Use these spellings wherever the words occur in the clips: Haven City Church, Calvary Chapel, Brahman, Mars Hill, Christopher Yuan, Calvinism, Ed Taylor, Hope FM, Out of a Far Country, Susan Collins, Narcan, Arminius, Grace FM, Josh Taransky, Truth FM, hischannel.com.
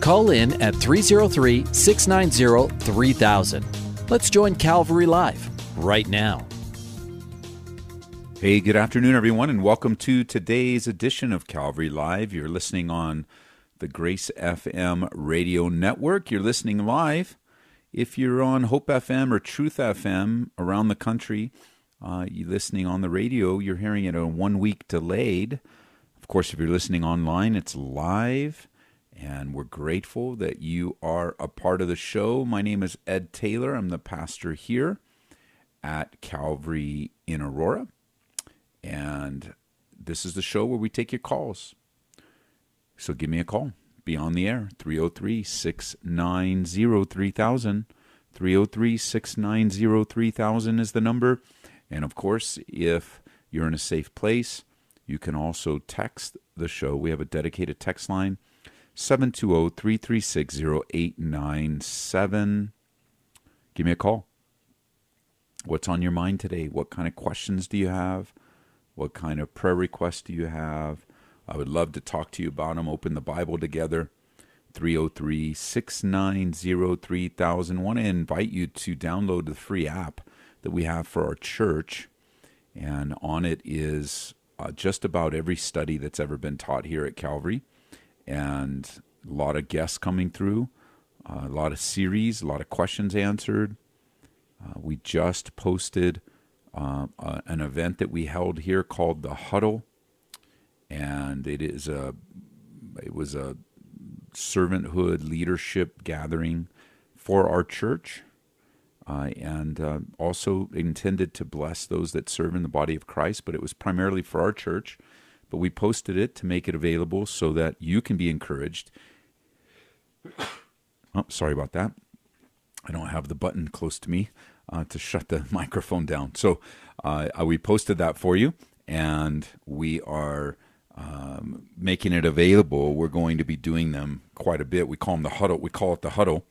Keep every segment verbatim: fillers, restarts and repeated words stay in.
Call in at three oh three, six nine oh, three thousand. Let's join Calvary Live right now. Hey, good afternoon, everyone, and welcome to today's edition of Calvary Live. You're listening on the Grace F M radio network. You're listening live. If you're on Hope F M or Truth F M around the country, Uh, you're listening on the radio, you're hearing it a one-week delayed. Of course, if you're listening online, it's live, and we're grateful that you are a part of the show. My name is Ed Taylor. I'm the pastor here at Calvary in Aurora, and this is the show where we take your calls. So give me a call. Be on the air, three oh three, six nine oh, three thousand. three oh three, six nine oh, three thousand is the number. And of course, if you're in a safe place, you can also text the show. We have a dedicated text line, seven two zero, three three six, zero eight nine seven. Give me a call. What's on your mind today? What kind of questions do you have? What kind of prayer requests do you have? I would love to talk to you about them, open the Bible together. three oh three, six nine oh, three thousand. I want to invite you to download the free app that we have for our church, and on it is uh, just about every study that's ever been taught here at Calvary, and a lot of guests coming through, uh, a lot of series, a lot of questions answered. Uh, we just posted uh, uh, an event that we held here called The Huddle, and it is a it was a servanthood leadership gathering for our church. Uh, and uh, also intended to bless those that serve in the body of Christ, but it was primarily for our church. But we posted it to make it available so that you can be encouraged. Oh, sorry about that. I don't have the button close to me uh, to shut the microphone down. So uh, we posted that for you, and we are um, making it available. We're going to be doing them quite a bit. We call them the huddle. We call it the huddle,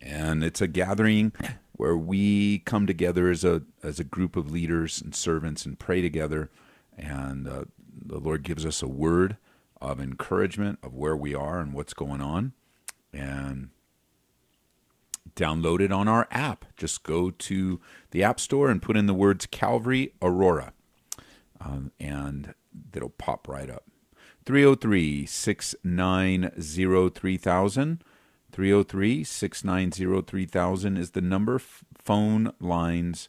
and it's a gathering where we come together as a as a group of leaders and servants and pray together, and uh, the Lord gives us a word of encouragement of where we are and what's going on. And download it on our app. Just go to the App Store and put in the words Calvary Aurora, um, and that'll pop right up. three oh three, six nine oh, three thousand. three oh three, six nine oh, three thousand is the number. Phone lines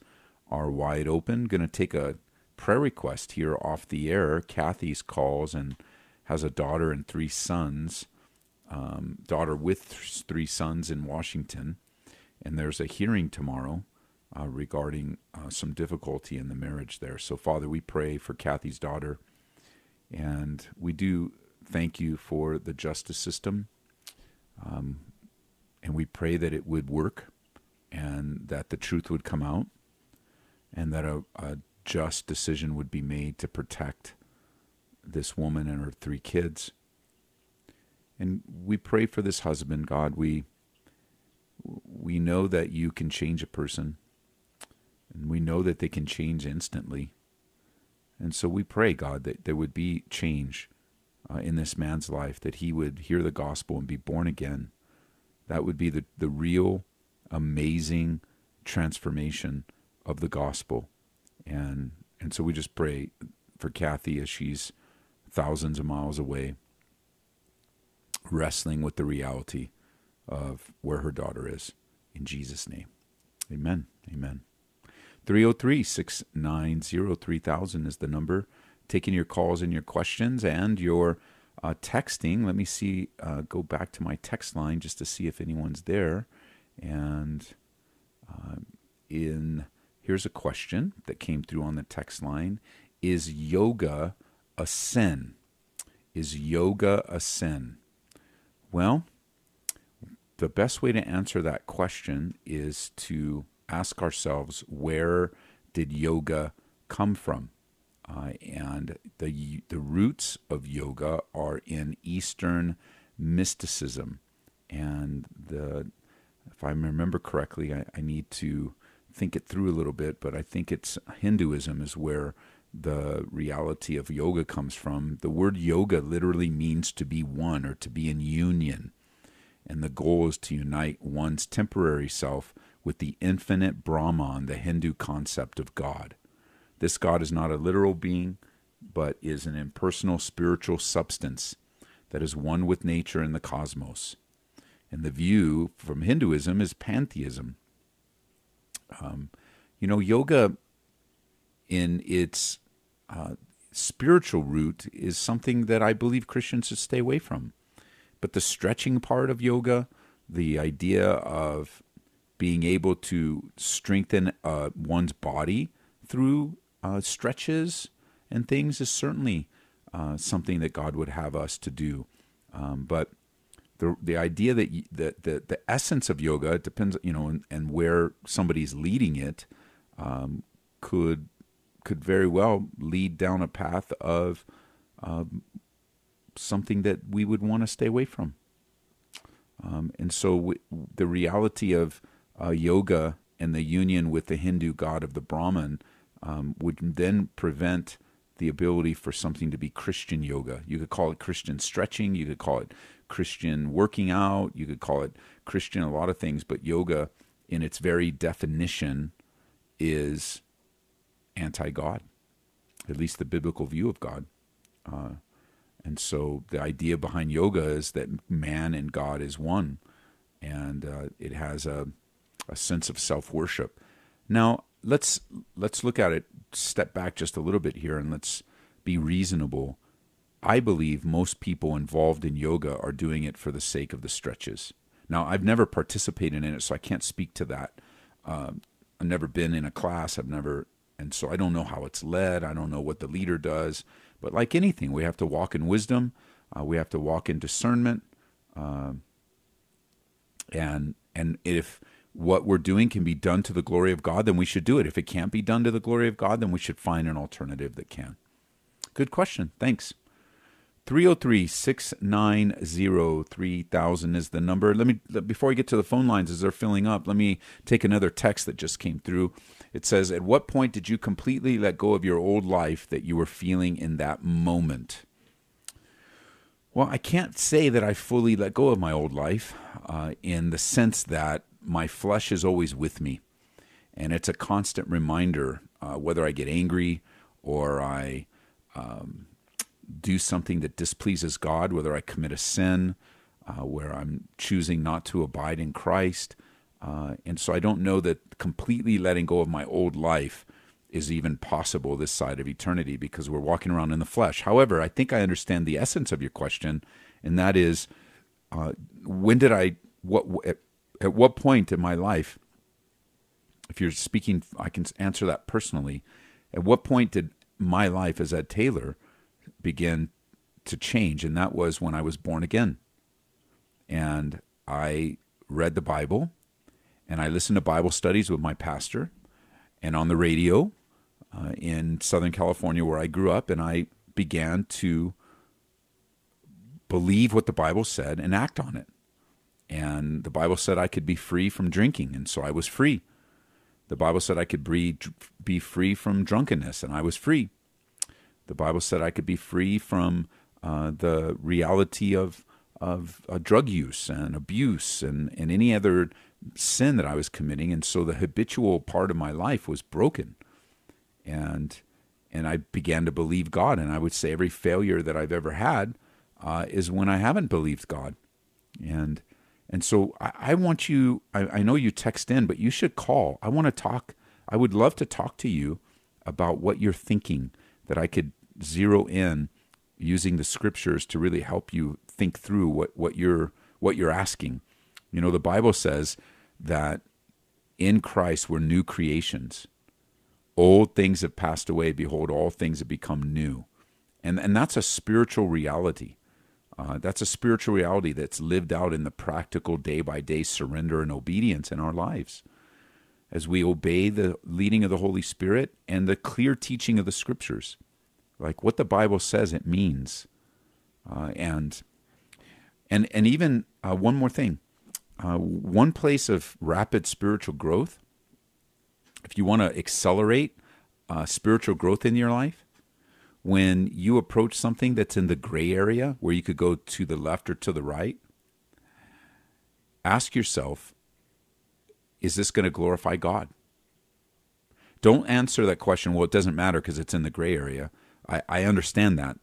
are wide open. Going to take a prayer request here off the air. Kathy's calls and has a daughter and three sons, um, daughter with three sons in Washington. And there's a hearing tomorrow uh, regarding uh, some difficulty in the marriage there. So, Father, we pray for Kathy's daughter. And we do thank you for the justice system. Um, and we pray that it would work, and that the truth would come out, and that a, a just decision would be made to protect this woman and her three kids. And we pray for this husband, God. We we know that you can change a person, and we know that they can change instantly. And so we pray, God, that there would be change Uh, in this man's life, that he would hear the gospel and be born again. That would be the, the real, amazing transformation of the gospel. And and so we just pray for Kathy as she's thousands of miles away, wrestling with the reality of where her daughter is. In Jesus' name, amen, amen. three oh three, six nine oh, three thousand is the number. Taking your calls and your questions and your uh, texting. Let me see, uh, go back to my text line just to see if anyone's there. And uh, in here's a question that came through on the text line. Is yoga a sin? Is yoga a sin? Well, the best way to answer that question is to ask ourselves, where did yoga come from? Uh, and the the roots of yoga are in Eastern mysticism. And the, if I remember correctly, I, I need to think it through a little bit, but I think it's Hinduism is where the reality of yoga comes from. The word yoga literally means to be one or to be in union. And the goal is to unite one's temporary self with the infinite Brahman, the Hindu concept of God. This God is not a literal being, but is an impersonal spiritual substance that is one with nature and the cosmos. And the view from Hinduism is pantheism. Um, you know, yoga in its uh, spiritual root is something that I believe Christians should stay away from. But the stretching part of yoga, the idea of being able to strengthen uh, one's body through Uh, stretches and things is certainly uh, something that God would have us to do. Um, but the the idea that you, the, the the essence of yoga, it depends, you know, and, and where somebody's leading it, um, could could very well lead down a path of um, something that we would want to stay away from. Um, and so w- the reality of uh, yoga and the union with the Hindu god of the Brahman Um, would then prevent the ability for something to be Christian yoga. You could call it Christian stretching, you could call it Christian working out, you could call it Christian a lot of things, but yoga in its very definition is anti-God, at least the biblical view of God. Uh, and so the idea behind yoga is that man and God is one, and uh, it has a, a sense of self-worship. Now, Let's let's look at it, step back just a little bit here, and let's be reasonable. I believe most people involved in yoga are doing it for the sake of the stretches. Now, I've never participated in it, so I can't speak to that. Um, I've never been in a class. I've never, and so I don't know how it's led. I don't know what the leader does. But like anything, we have to walk in wisdom. Uh, we have to walk in discernment. Um, and and if what we're doing can be done to the glory of God, then we should do it. If it can't be done to the glory of God, then we should find an alternative that can. Good question. Thanks. three oh three, six nine oh, three thousand is the number. Let me, before I get to the phone lines as they're filling up, let me take another text that just came through. It says, at what point did you completely let go of your old life that you were feeling in that moment? Well, I can't say that I fully let go of my old life uh, in the sense that my flesh is always with me, and it's a constant reminder, uh, whether I get angry or I um, do something that displeases God, whether I commit a sin, uh, where I'm choosing not to abide in Christ. Uh, and so I don't know that completely letting go of my old life is even possible this side of eternity, because we're walking around in the flesh. However, I think I understand the essence of your question, and that is, uh, when did I... what? At what point in my life, if you're speaking, I can answer that personally. At what point did my life as Ed Taylor begin to change? And that was when I was born again. And I read the Bible, and I listened to Bible studies with my pastor, and on the radio uh, in Southern California where I grew up, and I began to believe what the Bible said and act on it. And the Bible said I could be free from drinking, and so I was free. The Bible said I could be free from drunkenness, and I was free. The Bible said I could be free from uh, the reality of of uh, drug use and abuse and, and any other sin that I was committing, and so the habitual part of my life was broken. And, and I began to believe God, and I would say every failure that I've ever had uh, is when I haven't believed God. And... And so I, I want you, I, I know you text in, but you should call. I want to talk. I would love to talk to you about what you're thinking, that I could zero in using the scriptures to really help you think through what, what you're what you're asking. You know, the Bible says that in Christ we're new creations. Old things have passed away. Behold, all things have become new. And, and that's a spiritual reality. Uh, that's a spiritual reality that's lived out in the practical day-by-day surrender and obedience in our lives. As we obey the leading of the Holy Spirit and the clear teaching of the Scriptures, like what the Bible says it means. Uh, and and and even uh, one more thing, uh, one place of rapid spiritual growth, if you want to accelerate uh, spiritual growth in your life, when you approach something that's in the gray area where you could go to the left or to the right, ask yourself, is this going to glorify God? Don't answer that question, well, it doesn't matter because it's in the gray area. I, I understand that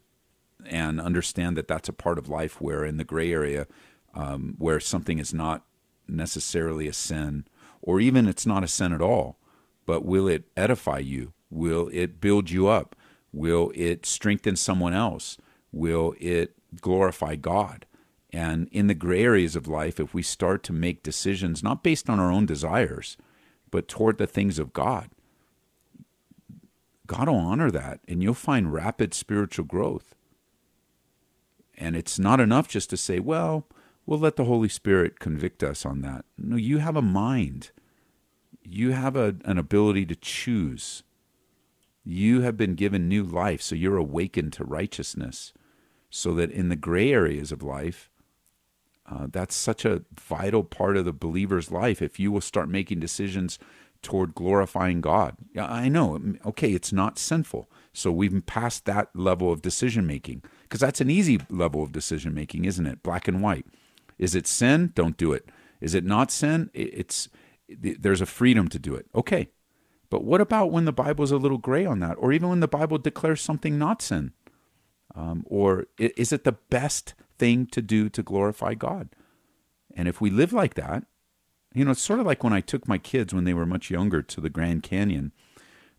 and understand that that's a part of life where in the gray area, um, where something is not necessarily a sin or even it's not a sin at all, but will it edify you? Will it build you up? Will it strengthen someone else? Will it glorify God? And in the gray areas of life, if we start to make decisions, not based on our own desires, but toward the things of God, God will honor that, and you'll find rapid spiritual growth. And it's not enough just to say, well, we'll let the Holy Spirit convict us on that. No, you have a mind. You have a, an ability to choose. You have been given new life, so you're awakened to righteousness. So that in the gray areas of life, Uh, that's such a vital part of the believer's life. If you will start making decisions toward glorifying God. Yeah, I know, okay, it's not sinful. So we've passed that level of decision-making, because that's an easy level of decision-making, isn't it? Black and white. Is it sin? Don't do it. Is it not sin? It's there's a freedom to do it. Okay, but what about when the Bible's a little gray on that, or even when the Bible declares something not sin? Um, or is it the best thing to do to glorify God? And if we live like that, you know, it's sort of like when I took my kids when they were much younger to the Grand Canyon.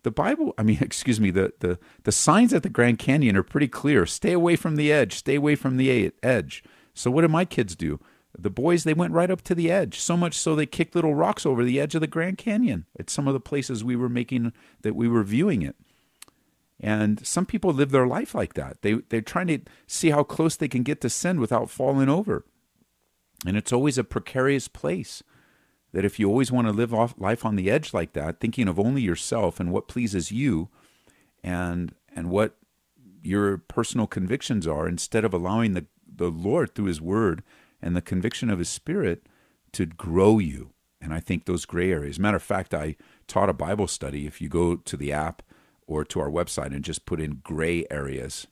The Bible, I mean, excuse me, the the, the signs at the Grand Canyon are pretty clear. Stay away from the edge. Stay away from the edge. So what did my kids do? The boys, they went right up to the edge, so much so they kicked little rocks over the edge of the Grand Canyon at some of the places we were making, that we were viewing it. And some people live their life like that. They, they're trying to see how close they can get to sin without falling over. And it's always a precarious place, that if you always want to live off life on the edge like that, thinking of only yourself and what pleases you and and what your personal convictions are, instead of allowing the, the Lord through his word and the conviction of his Spirit to grow you. And I think those gray areas. Matter of fact, I taught a Bible study. If you go to the app or to our website and just put in gray areas,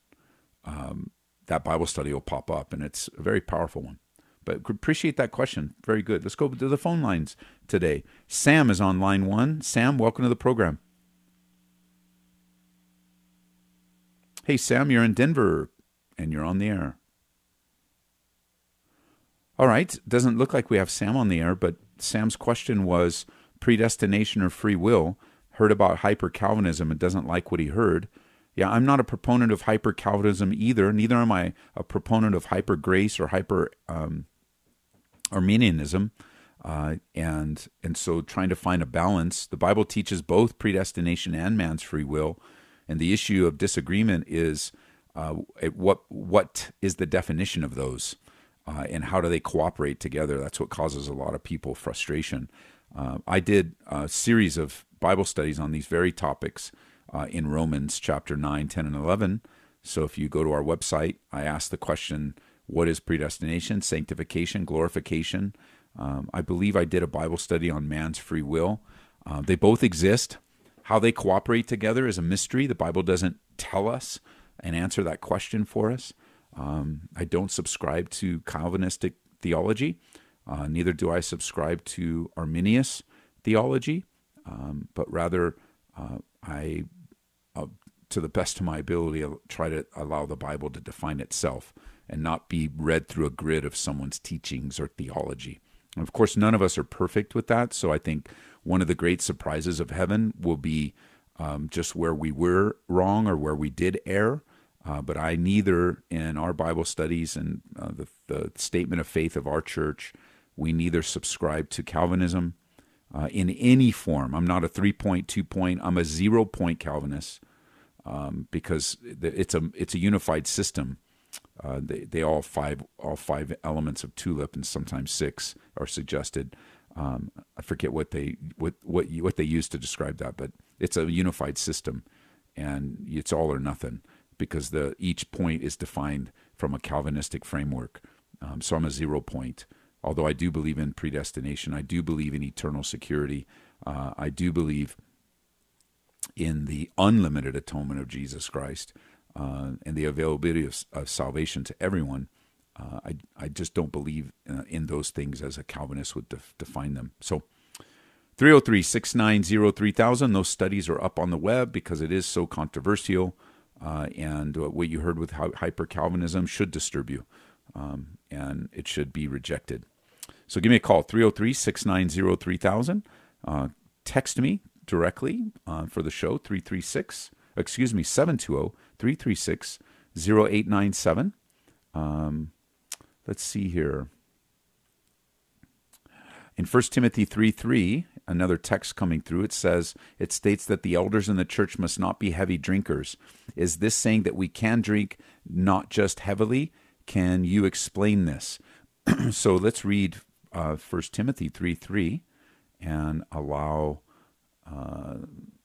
um, that Bible study will pop up, and it's a very powerful one. But appreciate that question. Very good. Let's go to the phone lines today. Sam is on line one. Sam, welcome to the program. Hey, Sam, you're in Denver, and you're on the air. All right. Doesn't look like we have Sam on the air, but Sam's question was predestination or free will. Heard about hyper-Calvinism and doesn't like what he heard. Yeah, I'm not a proponent of hyper-Calvinism either. Neither am I a proponent of hyper-grace or hyper-Arminianism. Um, uh, and and so trying to find a balance. The Bible teaches both predestination and man's free will. And the issue of disagreement is uh, what what is the definition of those? Uh, and how do they cooperate together? That's what causes a lot of people frustration. Uh, I did a series of Bible studies on these very topics uh, in Romans chapter nine, ten, and eleven. So if you go to our website, I ask the question, what is predestination, sanctification, glorification? Um, I believe I did a Bible study on man's free will. Uh, they both exist. How they cooperate together is a mystery. The Bible doesn't tell us and answer that question for us. Um, I don't subscribe to Calvinistic theology. Uh, neither do I subscribe to Arminius theology, um, but rather uh, I, uh, to the best of my ability, I'll try to allow the Bible to define itself and not be read through a grid of someone's teachings or theology. And of course, none of us are perfect with that, so I think one of the great surprises of heaven will be um, just where we were wrong or where we did err. Uh, but I neither, in our Bible studies and uh, the, the statement of faith of our church, we neither subscribe to Calvinism uh, in any form. I'm not a three-point, two-point. I'm a zero-point Calvinist um, because it's a it's a unified system Uh, they they all five all five elements of tulip, and sometimes six, are suggested. Um, I forget what they what what you, what they use to describe that, but it's a unified system, and it's all or nothing, because the each point is defined from a Calvinistic framework. Um, so I'm a zero point. Although I do believe in predestination, I do believe in eternal security. Uh, I do believe in the unlimited atonement of Jesus Christ, uh, and the availability of, of salvation to everyone. Uh, I I just don't believe uh, in those things as a Calvinist would def- define them. So three oh three, six nine zero, three thousand, those studies are up on the web because it is so controversial, uh, and uh, what you heard with hi- hyper-Calvinism should disturb you, um, and it should be rejected. So give me a call, three oh three, six nine zero, three thousand. Uh, text me directly uh, for the show, three three six, excuse me, seven two zero, three three six, zero eight nine seven. Um, let's see here. In First Timothy three three, another text coming through, it says, it states that the elders in the church must not be heavy drinkers. Is this saying that we can drink not just heavily? Can you explain this? So let's read uh, First Timothy three three. And allow uh,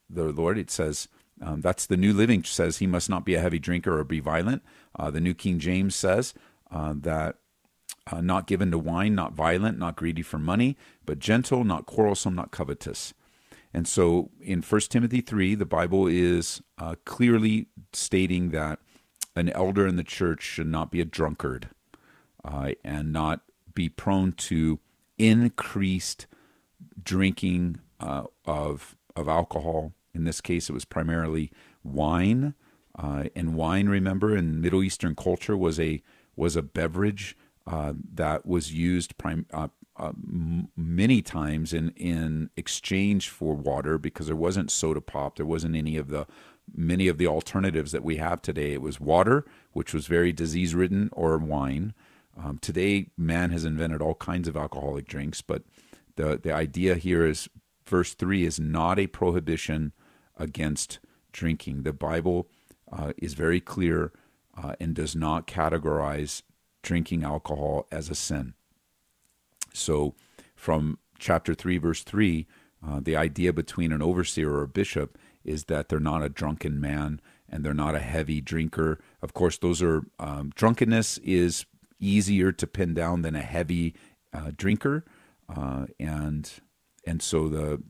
the Lord. It says, um, that's the New Living says, he must not be a heavy drinker or be violent. Uh, the New King James says uh, that uh, not given to wine, not violent, not greedy for money, but gentle, not quarrelsome, not covetous. And so in First Timothy three, the Bible is uh, clearly stating that an elder in the church should not be a drunkard uh, and not be prone to increased drinking uh, of of alcohol. In this case, it was primarily wine, uh, and wine, remember, in Middle Eastern culture was a was a beverage uh, that was used prim- uh, uh, m- many times in in exchange for water, because there wasn't soda pop, there wasn't any of the many of the alternatives that we have today. It was water, which was very disease ridden, or wine. Um, today, man has invented all kinds of alcoholic drinks, but The the idea here is verse three is not a prohibition against drinking. The Bible uh, is very clear uh, and does not categorize drinking alcohol as a sin. So from chapter three, verse three, uh, the idea between an overseer or a bishop is that they're not a drunken man and they're not a heavy drinker. Of course, those are um, drunkenness is easier to pin down than a heavy uh, drinker. Uh, and and so the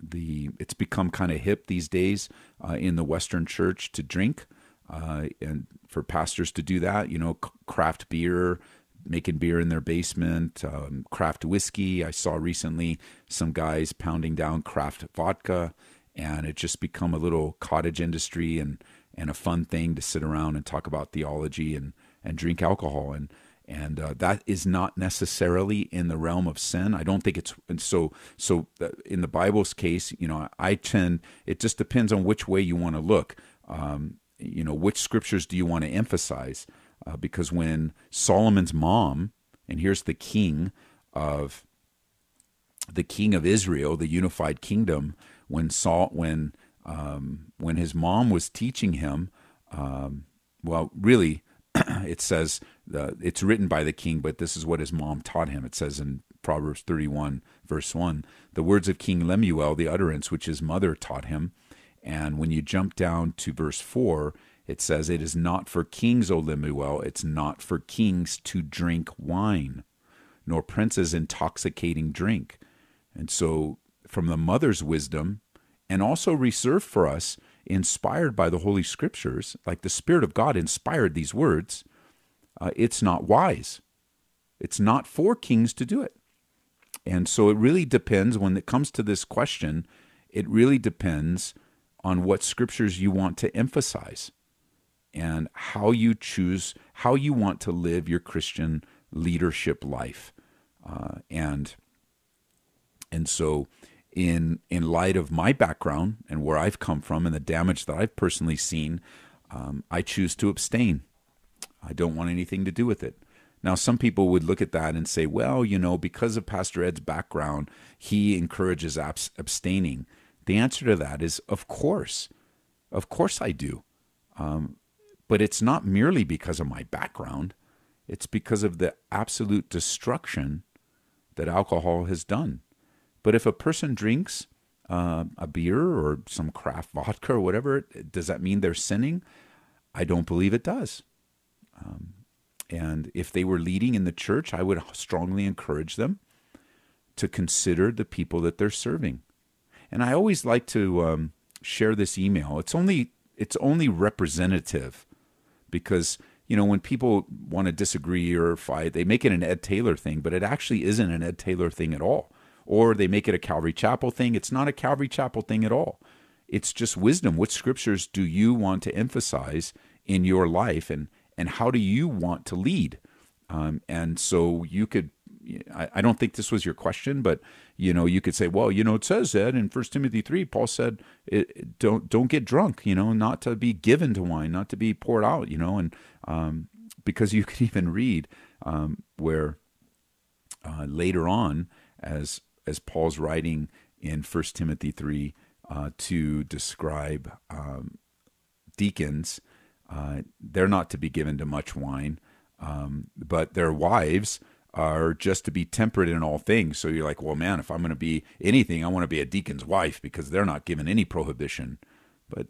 the it's become kind of hip these days uh, in the Western church to drink, uh, and for pastors to do that. You know, craft beer, making beer in their basement, um, craft whiskey. I saw recently some guys pounding down craft vodka, and it just become a little cottage industry and, and a fun thing to sit around and talk about theology and, and drink alcohol and. And uh, that is not necessarily in the realm of sin. I don't think it's and so. So in the Bible's case, you know, I tend. It just depends on which way you want to look. Um, you know, which scriptures do you want to emphasize? Uh, because when Solomon's mom, and here's the king of the king of Israel, the unified kingdom, when Saul, when um, when his mom was teaching him, um, well, really. It says, uh, it's written by the king, but this is what his mom taught him. It says in Proverbs thirty-one, verse one, the words of King Lemuel, the utterance which his mother taught him. And when you jump down to verse four, it says, it is not for kings, O Lemuel, it's not for kings to drink wine, nor princes intoxicating drink. And so from the mother's wisdom, and also reserved for us, inspired by the Holy Scriptures, like the Spirit of God inspired these words, uh, it's not wise. It's not for kings to do it. And so it really depends, when it comes to this question, it really depends on what scriptures you want to emphasize and how you choose, how you want to live your Christian leadership life. Uh, and, and so... In in light of my background and where I've come from and the damage that I've personally seen, um, I choose to abstain. I don't want anything to do with it. Now, some people would look at that and say, well, you know, because of Pastor Ed's background, he encourages abs- abstaining. The answer to that is, of course. Of course I do. Um, But it's not merely because of my background. It's because of the absolute destruction that alcohol has done. But if a person drinks uh, a beer or some craft vodka or whatever, does that mean they're sinning? I don't believe it does. Um, and if they were leading in the church, I would strongly encourage them to consider the people that they're serving. And I always like to um, share this email. It's only it's only representative because, you know, when people want to disagree or fight, they make it an Ed Taylor thing, but it actually isn't an Ed Taylor thing at all. Or they make it a Calvary Chapel thing. It's not a Calvary Chapel thing at all. It's just wisdom. What scriptures do you want to emphasize in your life, and, and how do you want to lead? Um, and so you could, I, I don't think this was your question, but, you know, you could say, well, you know, it says that in First Timothy three, Paul said, it, don't don't get drunk, you know, not to be given to wine, not to be poured out, you know, and um, because you could even read um, where uh, later on, as as Paul's writing in First Timothy three uh, to describe um, deacons, uh, they're not to be given to much wine, um, but their wives are just to be temperate in all things. So you're like, well, man, if I'm going to be anything, I want to be a deacon's wife because they're not given any prohibition. But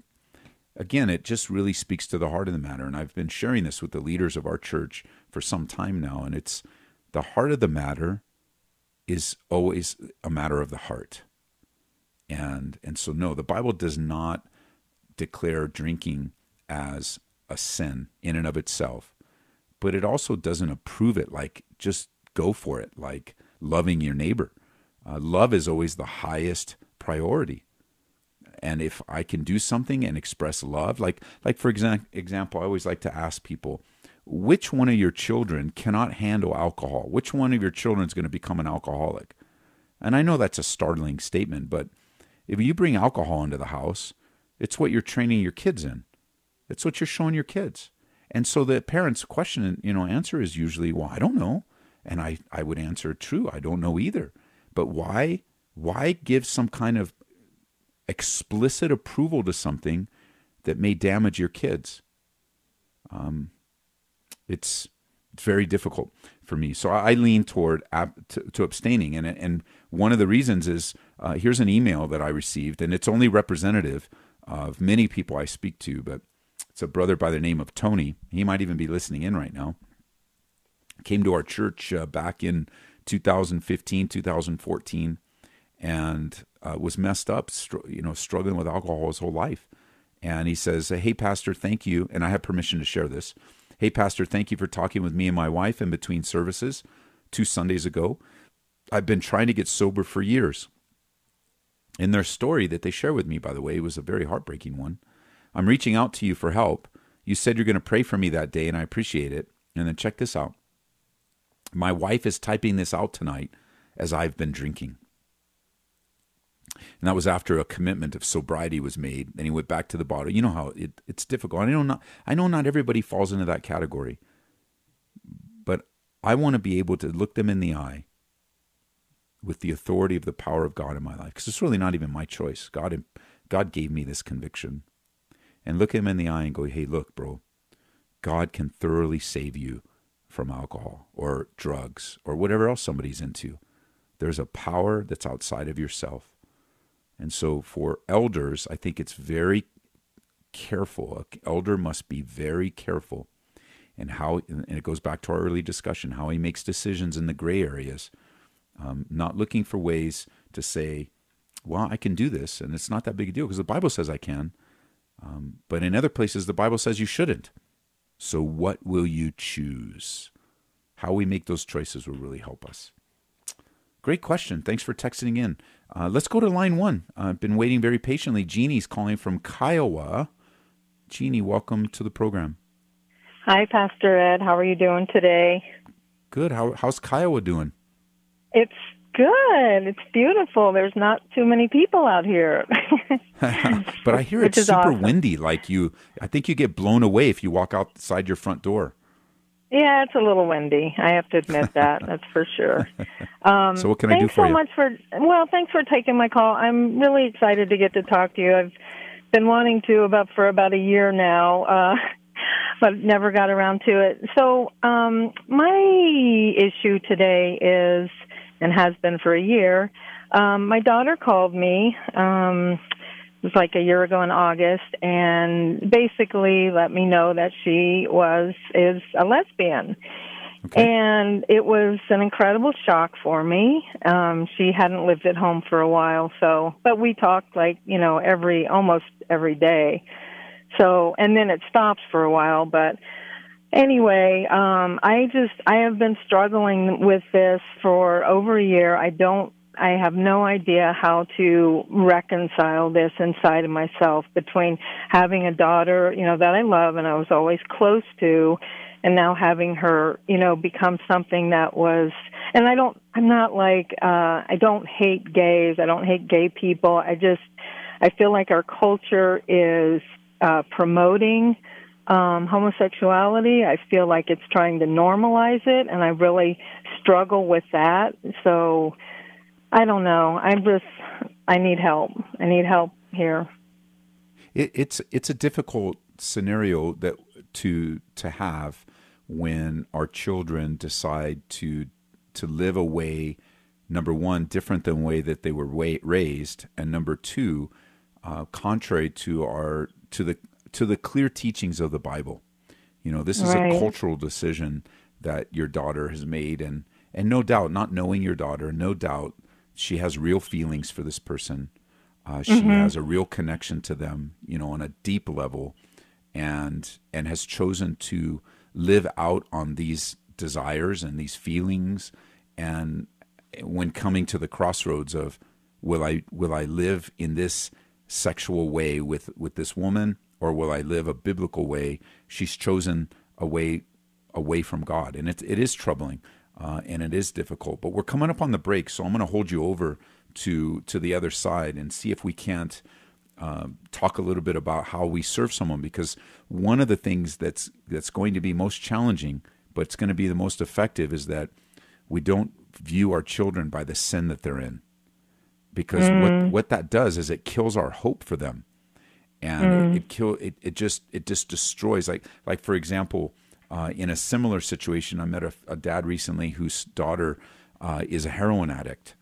again, it just really speaks to the heart of the matter. And I've been sharing this with the leaders of our church for some time now. And it's the heart of the matter is always a matter of the heart. And, and so, no, the Bible does not declare drinking as a sin in and of itself. But it also doesn't approve it like just go for it, like loving your neighbor. Uh, love is always the highest priority. And if I can do something and express love, like like for exa- example, I always like to ask people, which one of your children cannot handle alcohol? Which one of your children is going to become an alcoholic? And I know that's a startling statement, but if you bring alcohol into the house, it's what you're training your kids in. It's what you're showing your kids. And so the parents' question, you know, answer is usually, well, I don't know. And I, I would answer, true, I don't know either. But why why give some kind of explicit approval to something that may damage your kids? Um, it's, it's very difficult for me. So I, I lean toward ab, to, to abstaining. And, and one of the reasons is, uh, here's an email that I received, and it's only representative of many people I speak to, but it's a brother by the name of Tony. He might even be listening in right now. Came to our church uh, back in two thousand fifteen, two thousand fourteen, and uh, was messed up, str- you know, struggling with alcohol his whole life. And he says, hey, Pastor, thank you. And I have permission to share this. Hey, Pastor, thank you for talking with me and my wife in between services two Sundays ago. I've been trying to get sober for years. And their story that they share with me, by the way, was a very heartbreaking one. I'm reaching out to you for help. You said you're going to pray for me that day, and I appreciate it. And then check this out. My wife is typing this out tonight as I've been drinking. And that was after a commitment of sobriety was made, and he went back to the bottle. You know how it, it's difficult. I know not, I know not everybody falls into that category, but I want to be able to look them in the eye with the authority of the power of God in my life, because it's really not even my choice. God, God gave me this conviction. And look him in the eye and go, hey, look, bro, God can thoroughly save you from alcohol or drugs or whatever else somebody's into. There's a power that's outside of yourself. And so for elders, I think it's very careful. An elder must be very careful in how, and it goes back to our early discussion, how he makes decisions in the gray areas, um, not looking for ways to say, well, I can do this, and it's not that big a deal because the Bible says I can. Um, but in other places, the Bible says you shouldn't. So what will you choose? How we make those choices will really help us. Great question. Thanks for texting in. Uh, let's go to line one. Uh, I've been waiting very patiently. Jeannie's calling from Kiowa. Jeannie, welcome to the program. Hi, Pastor Ed. How are you doing today? Good. How, how's Kiowa doing? It's good. It's beautiful. There's not too many people out here. But I hear it's super awesome. Windy. Like you, I think you get blown away if you walk outside your front door. Yeah, it's a little windy. I have to admit that. That's for sure. Um, so what can I do for so you? Thanks so much for, well, thanks for taking my call. I'm really excited to get to talk to you. I've been wanting to about for about a year now. Uh, but never got around to it. So um, my issue today is, and has been for a year, um, my daughter called me, um, it was like a year ago in August, and basically let me know that she was is a lesbian. Okay. And it was an incredible shock for me. Um, she hadn't lived at home for a while, so but we talked like, you know, every almost every day. So, and then it stops for a while, but anyway, um, I just, I have been struggling with this for over a year. I don't, I have no idea how to reconcile this inside of myself between having a daughter, you know, that I love and I was always close to, and now having her, you know, become something that was, and I don't, I'm not like, uh, I don't hate gays. I don't hate gay people. I just, I feel like our culture is Uh, promoting um, homosexuality. I feel like it's trying to normalize it, and I really struggle with that. So I don't know. I'm just, I need help. I need help here. It, it's it's a difficult scenario that to to have when our children decide to to live a way, number one, different than the way that they were raised, and number two, uh, contrary to our to the to the clear teachings of the Bible. You know, this is right. a cultural decision that your daughter has made, and and no doubt, not knowing your daughter, no doubt she has real feelings for this person. Uh, she mm-hmm. has a real connection to them, you know, on a deep level, and and has chosen to live out on these desires and these feelings. And when coming to the crossroads of will I will I live in this sexual way with with this woman, or will I live a biblical way? She's chosen a way away from God, and it it is troubling, uh, and it is difficult. But we're coming up on the break, so I'm going to hold you over to to the other side and see if we can't uh, talk a little bit about how we serve someone, because one of the things that's that's going to be most challenging, but it's going to be the most effective, is that we don't view our children by the sin that they're in. Because mm. what, what that does is it kills our hope for them, and mm. it, it kill it, it just it just destroys. Like like for example, uh, in a similar situation, I met a, a dad recently whose daughter uh, is a heroin addict,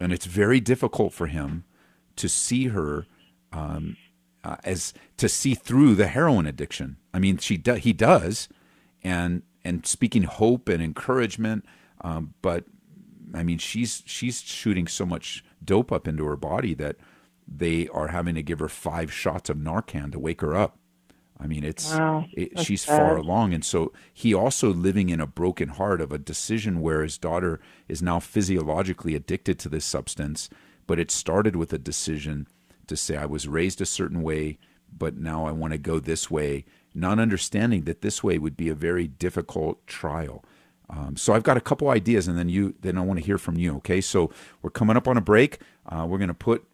and it's very difficult for him to see her um, uh, as to see through the heroin addiction. I mean, she do, he does, and and speaking hope and encouragement, um, but I mean she's she's shooting so much dope up into her body that they are having to give her five shots of Narcan to wake her up. I mean, it's wow, it, she's bad. Far along. And so he also living in a broken heart of a decision where his daughter is now physiologically addicted to this substance, but it started with a decision to say, I was raised a certain way, but now I want to go this way, not understanding that this way would be a very difficult trial. Um, so I've got a couple ideas, and then you, then I want to hear from you, okay? So we're coming up on a break. Uh, we're going to put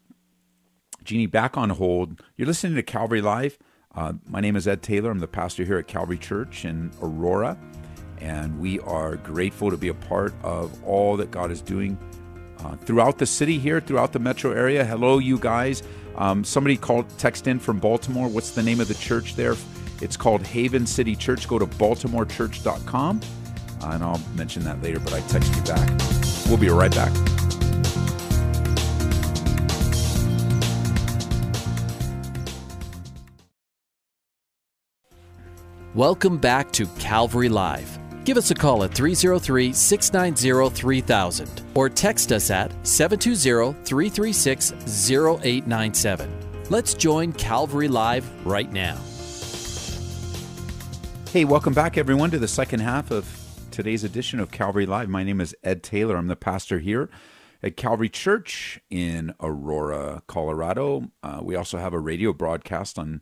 Jeannie back on hold. You're listening to Calvary Live. Uh, my name is Ed Taylor. I'm the pastor here at Calvary Church in Aurora, and we are grateful to be a part of all that God is doing uh, throughout the city here, throughout the metro area. Hello, you guys. Um, somebody called, text in from Baltimore. What's the name of the church there? It's called Haven City Church. Go to baltimore church dot com. Uh, and I'll mention that later, but I text you back. We'll be right back. Welcome back to Calvary Live. Give us a call at three oh three, six nine oh, three thousand or text us at seven two zero, three three six, zero eight nine seven. Let's join Calvary Live right now. Hey, welcome back, everyone, to the second half of today's edition of Calvary Live. My name is Ed Taylor. I'm the pastor here at Calvary Church in Aurora, Colorado. Uh, we also have a radio broadcast on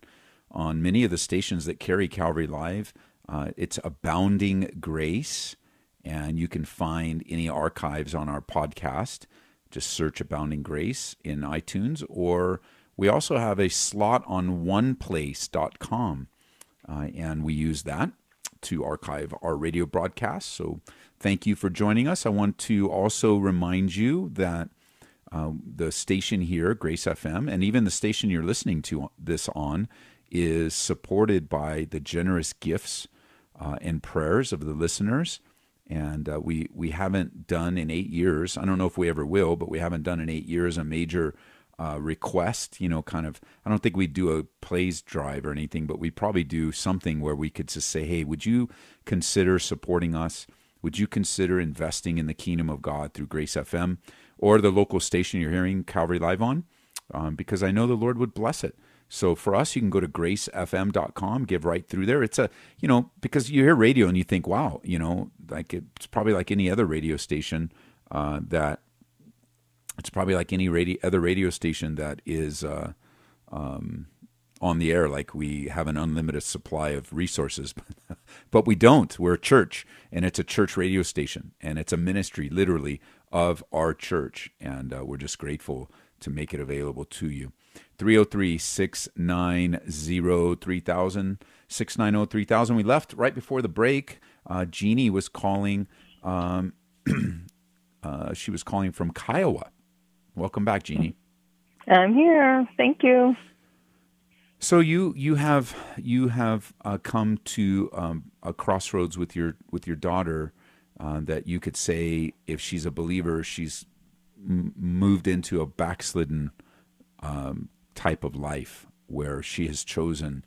on many of the stations that carry Calvary Live. Uh, it's Abounding Grace, and you can find any archives on our podcast. Just search Abounding Grace in iTunes, or we also have a slot on one place dot com, uh, and we use that to archive our radio broadcast. So thank you for joining us. I want to also remind you that um, the station here, Grace F M, and even the station you're listening to this on is supported by the generous gifts uh, and prayers of the listeners. And uh, we, we haven't done in eight years, I don't know if we ever will, but we haven't done in eight years a major uh, request, you know, kind of, I don't think we do a plays drive or anything, but we probably do something where we could just say, hey, would you consider supporting us? Would you consider investing in the kingdom of God through Grace F M or the local station you're hearing Calvary Live on? Um, because I know the Lord would bless it. So for us, you can go to grace f m dot com, give right through there. It's a, you know, because you hear radio and you think, wow, you know, like it's probably like any other radio station uh, that, it's probably like any radio, other radio station that is uh, um, on the air, like we have an unlimited supply of resources, but we don't. We're a church, and it's a church radio station, and it's a ministry, literally, of our church, and uh, we're just grateful to make it available to you. three oh three, six nine oh, three thousand, six nine oh, three thousand. We left right before the break. Uh, Jeannie was calling. Um, uh, she was calling from Kiowa. Welcome back, Jeannie. I'm here. Thank you. So you you have you have uh, come to um, a crossroads with your with your daughter uh, that you could say if she's a believer, she's m- moved into a backslidden Um, type of life where she has chosen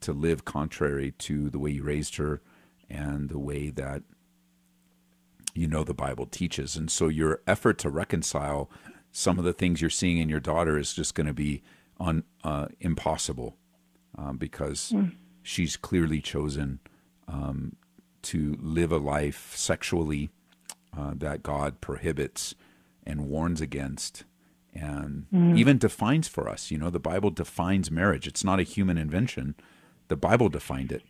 to live contrary to the way you raised her and the way that, you know, the Bible teaches. And so your effort to reconcile some of the things you're seeing in your daughter is just going to be un, uh, impossible um, because mm. she's clearly chosen um, to live a life sexually uh, that God prohibits and warns against. And mm. even defines for us, you know, the Bible defines marriage. It's not a human invention. The Bible defined it,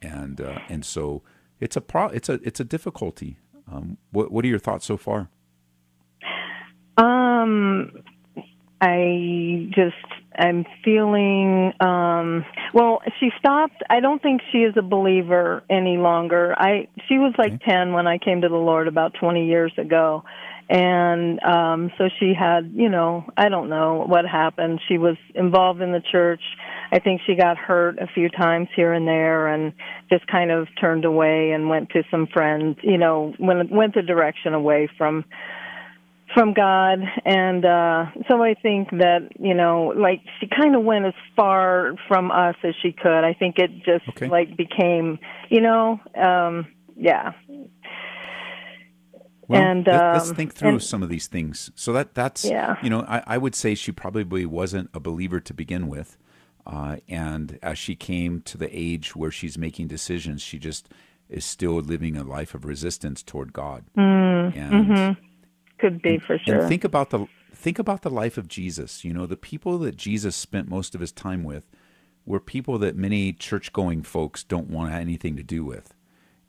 and uh, and so it's a pro- it's a it's a difficulty. Um, what what are your thoughts so far? Um, I just I'm feeling um, well. She stopped. I don't think she is a believer any longer. I she was like okay. ten when I came to the Lord about twenty years ago. And um, so she had, you know, I don't know what happened. She was involved in the church. I think she got hurt a few times here and there and just kind of turned away and went to some friends, you know, went, went the direction away from from God. And uh, so I think that, you know, like she kind of went as far from us as she could. I think it just, okay. like, became, you know, um, yeah. Well, and, um, let's think through and, some of these things. So that that's, yeah. you know, I, I would say she probably wasn't a believer to begin with. Uh, and as she came to the age where she's making decisions, she just is still living a life of resistance toward God. Mm, and, mm-hmm. Could be and, for sure. And think about the think about the life of Jesus. You know, the people that Jesus spent most of his time with were people that many church-going folks don't want anything to do with.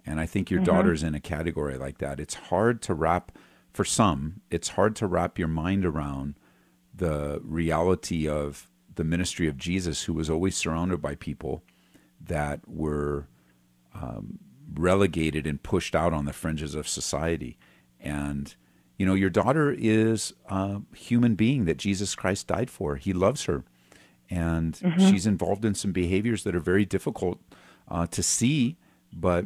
And I think your mm-hmm. daughter's in a category like that. It's hard to wrap, for some, it's hard to wrap your mind around the reality of the ministry of Jesus, who was always surrounded by people that were um, relegated and pushed out on the fringes of society. And, you know, your daughter is a human being that Jesus Christ died for. He loves her. And mm-hmm. she's involved in some behaviors that are very difficult uh, to see, but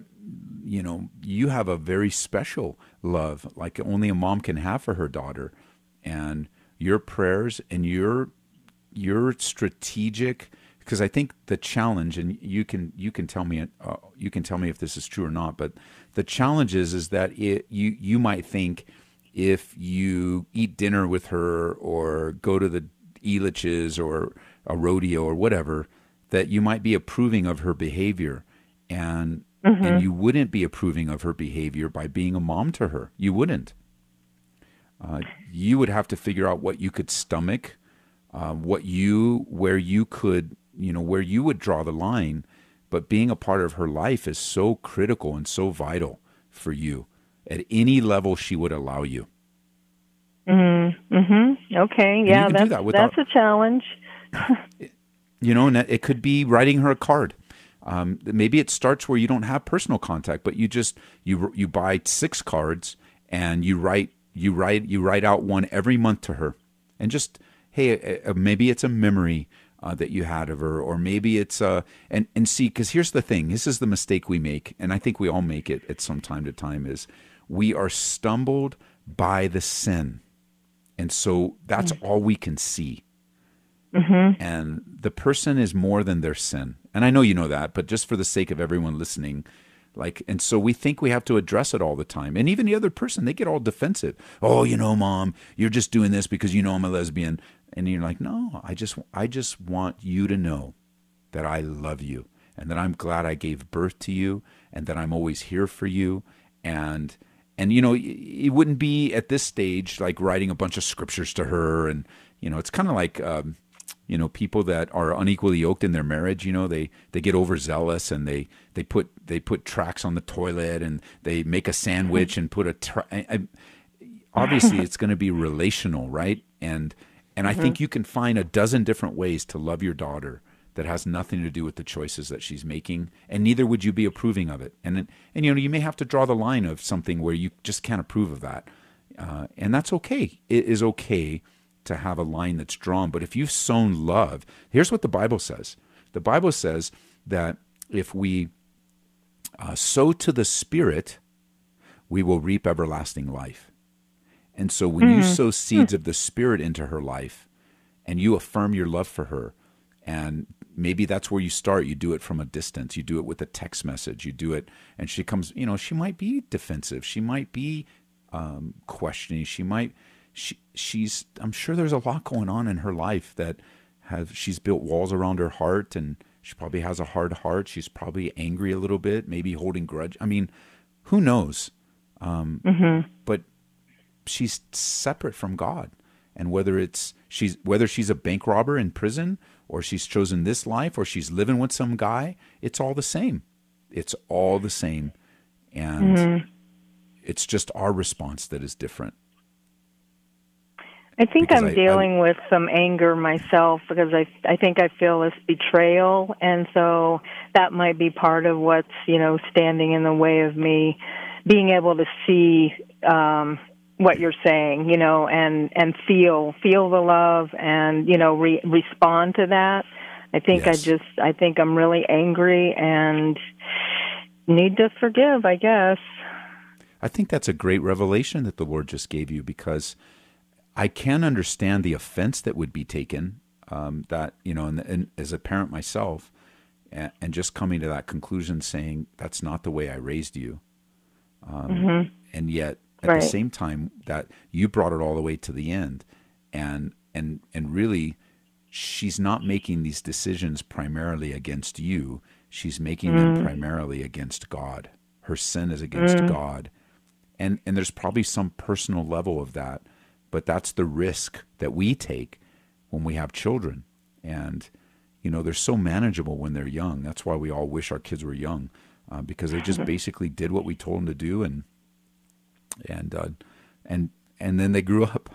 you know, you have a very special love, like only a mom can have for her daughter. And your prayers and your your strategic, because I think the challenge, and you can you can tell me uh, you can tell me if this is true or not, but the challenge is is that it, you you might think if you eat dinner with her or go to the Elitch's or a rodeo or whatever, that you might be approving of her behavior. And Mm-hmm. And you wouldn't be approving of her behavior by being a mom to her. You wouldn't. Uh, you would have to figure out what you could stomach, uh, what you, where you could, you know, where you would draw the line. But being a part of her life is so critical and so vital for you. At any level, she would allow you. Mm-hmm. Okay. Yeah, that's that without, that's a challenge. You know, and it could be writing her a card. Um, maybe it starts where you don't have personal contact, but you just you you buy six cards and you write you write you write out one every month to her, and just hey, uh, maybe it's a memory uh, that you had of her, or maybe it's uh, and and see, because here's the thing, this is the mistake we make, and I think we all make it at some time to time, is we are stumbled by the sin, and so that's mm-hmm. all we can see. Mm-hmm. And the person is more than their sin, and I know you know that, but just for the sake of everyone listening. Like, and so we think we have to address it all the time. And even the other person, they get all defensive. Oh, you know, Mom, you're just doing this because you know I'm a lesbian. And you're like, no, I just I just want you to know that I love you, and that I'm glad I gave birth to you, and that I'm always here for you. And, and you know, it wouldn't be at this stage like writing a bunch of scriptures to her. And, you know, it's kind of like... Um, you know, people that are unequally yoked in their marriage, you know, they, they get overzealous, and they, they put they put tracks on the toilet, and they make a sandwich and put a... Tra- I, I, obviously, it's going to be relational, right? And and mm-hmm. I think you can find a dozen different ways to love your daughter that has nothing to do with the choices that she's making, and neither would you be approving of it. And, and you know, you may have to draw the line of something where you just can't approve of that. Uh, and that's okay. It is okay to have a line that's drawn. But if you've sown love, here's what the Bible says. The Bible says that if we uh, sow to the Spirit, we will reap everlasting life. And so when mm. you sow seeds mm. of the Spirit into her life, and you affirm your love for her, and maybe that's where you start. You do it from a distance. You do it with a text message. You do it, and she comes, you know, she might be defensive. She might be um, questioning. She might... She, she's, I'm sure there's a lot going on in her life that have, she's built walls around her heart, and she probably has a hard heart. She's probably angry a little bit, maybe holding grudge. I mean, who knows? Um, mm-hmm. But she's separate from God. And whether it's, she's, whether she's a bank robber in prison, or she's chosen this life, or she's living with some guy, it's all the same. It's all the same. And mm-hmm. it's just our response that is different. I think because I'm I, dealing I, with some anger myself, because I I think I feel this betrayal, and so that might be part of what's, you know, standing in the way of me being able to see um, what you're saying, you know, and, and feel feel the love, and, you know, re- respond to that. I think yes. I just I think I'm really angry and need to forgive, I guess. I think that's a great revelation that the Lord just gave you, because I can understand the offense that would be taken, um, that, you know, and, and as a parent myself, and, and just coming to that conclusion, saying, that's not the way I raised you. Um, mm-hmm. And yet, at right. the same time, that you brought it all the way to the end. And, and, and really, she's not making these decisions primarily against you. She's making mm. them primarily against God. Her sin is against mm. God. And, and there's probably some personal level of that. But that's the risk that we take when we have children. And, you know, they're so manageable when they're young. That's why we all wish our kids were young, uh, because they just basically did what we told them to do. And, and, uh, and, and then they grew up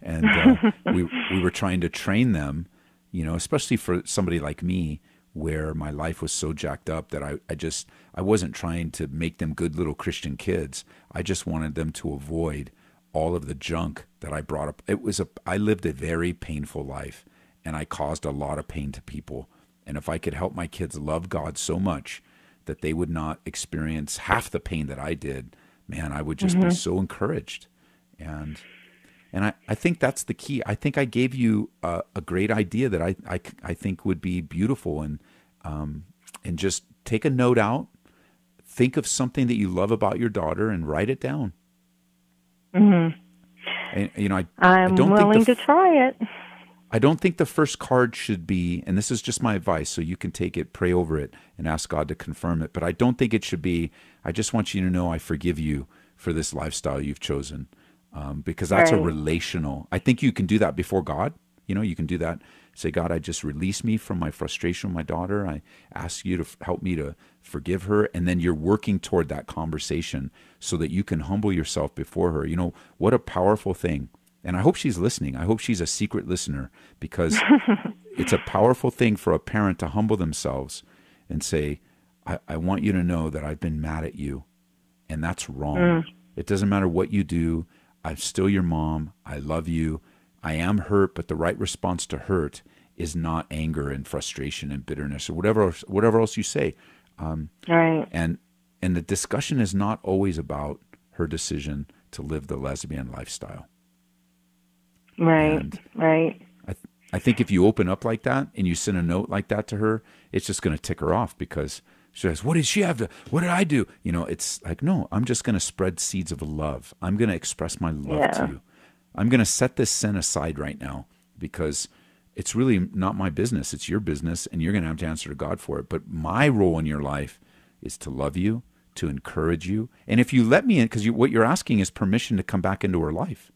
and uh, we, we were trying to train them, you know, especially for somebody like me, where my life was so jacked up that I, I just, I wasn't trying to make them good little Christian kids. I just wanted them to avoid all of the junk that I brought up. It was a, I lived a very painful life, and I caused a lot of pain to people. And if I could help my kids love God so much that they would not experience half the pain that I did, man, I would just mm-hmm. be so encouraged. And, and I, I think that's the key. I think I gave you a, a great idea that I, I, I think would be beautiful, and, um, and just take a note out, think of something that you love about your daughter, and write it down. Mm-hmm. And, you know, I, I'm I don't willing think the, to try it. I don't think the first card should be, and this is just my advice, so you can take it, pray over it, and ask God to confirm it. But I don't think it should be, I just want you to know I forgive you for this lifestyle you've chosen, um, because that's right. a relational. I think you can do that before God. You know, you can do that. Say, God, I just release me from my frustration with my daughter. I ask you to f- help me to forgive her. And then you're working toward that conversation so that you can humble yourself before her. You know, what a powerful thing. And I hope she's listening. I hope she's a secret listener, because it's a powerful thing for a parent to humble themselves and say, I, I want you to know that I've been mad at you, and that's wrong. Mm. It doesn't matter what you do. I'm still your mom. I love you. I am hurt, but the right response to hurt is not anger and frustration and bitterness or whatever whatever else you say. Um, right. And and the discussion is not always about her decision to live the lesbian lifestyle. Right. And right. I th- I think if you open up like that and you send a note like that to her, it's just going to tick her off because she says, "What did she have to? What did I do?" You know, it's like, no, I'm just going to spread seeds of love. I'm going to express my love yeah. to you. I'm going to set this sin aside right now because it's really not my business. It's your business, and you're going to have to answer to God for it. But my role in your life is to love you, to encourage you. And if you let me in, because you, what you're asking is permission to come back into her life.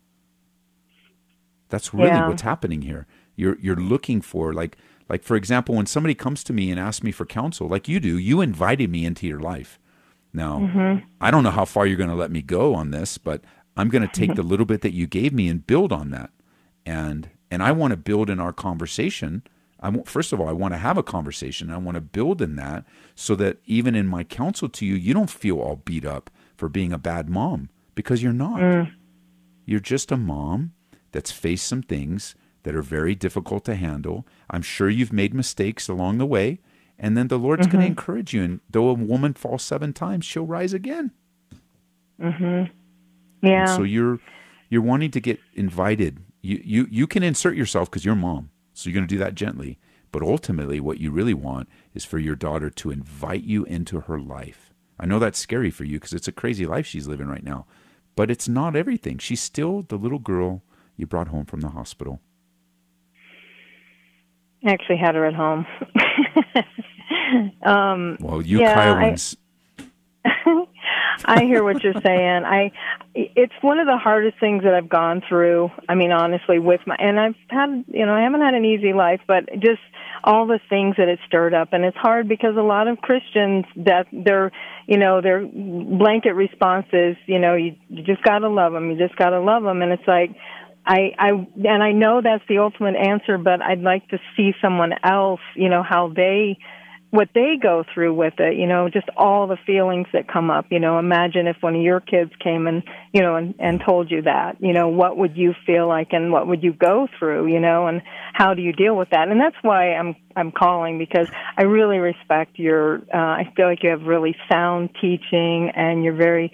That's really yeah. what's happening here. You're you're looking for, like, like for example, when somebody comes to me and asks me for counsel, like you do, you invited me into your life. Now, mm-hmm. I don't know how far you're going to let me go on this, but I'm going to take the little bit that you gave me and build on that. And and I want to build in our conversation. I want, first of all, I want to have a conversation. I want to build in that so that even in my counsel to you, you don't feel all beat up for being a bad mom, because you're not. Mm. You're just a mom that's faced some things that are very difficult to handle. I'm sure you've made mistakes along the way, and then the Lord's mm-hmm. going to encourage you. And though a woman falls seven times, she'll rise again. Mm-hmm. Yeah. And so you're you're wanting to get invited. You you you can insert yourself because you're mom, so you're going to do that gently. But ultimately, what you really want is for your daughter to invite you into her life. I know that's scary for you because it's a crazy life she's living right now, but it's not everything. She's still the little girl you brought home from the hospital. I actually had her at home. um, well, you yeah, Kyolans. I, I hear what you're saying. I, it's one of the hardest things that I've gone through. I mean, honestly, with my, and I've had, you know, I haven't had an easy life, but just all the things that it stirred up. And it's hard because a lot of Christians, that their, you know, their blanket response is, you know, you, you just got to love them. You just got to love them. And it's like, I, I, and I know that's the ultimate answer, but I'd like to see someone else, you know, how they, what they go through with it, you know, just all the feelings that come up, you know, imagine if one of your kids came and, you know, and, and told you that, you know, what would you feel like and what would you go through, you know, and how do you deal with that? And that's why I'm, I'm calling, because I really respect your, uh, I feel like you have really sound teaching and you're very,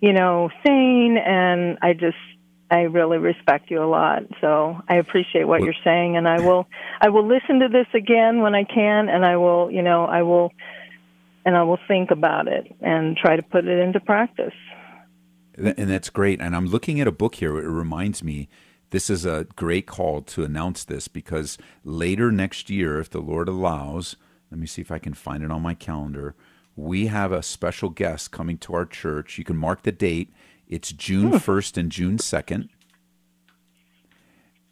you know, sane, and I just, I really respect you a lot, so I appreciate what well, you're saying, and I will, I will listen to this again when I can, and I will, you know, I will, and I will think about it and try to put it into practice. And that's great. And I'm looking at a book here. It reminds me, this is a great call to announce this, because later next year, if the Lord allows, let me see if I can find it on my calendar. We have a special guest coming to our church. You can mark the date. It's June first and June second.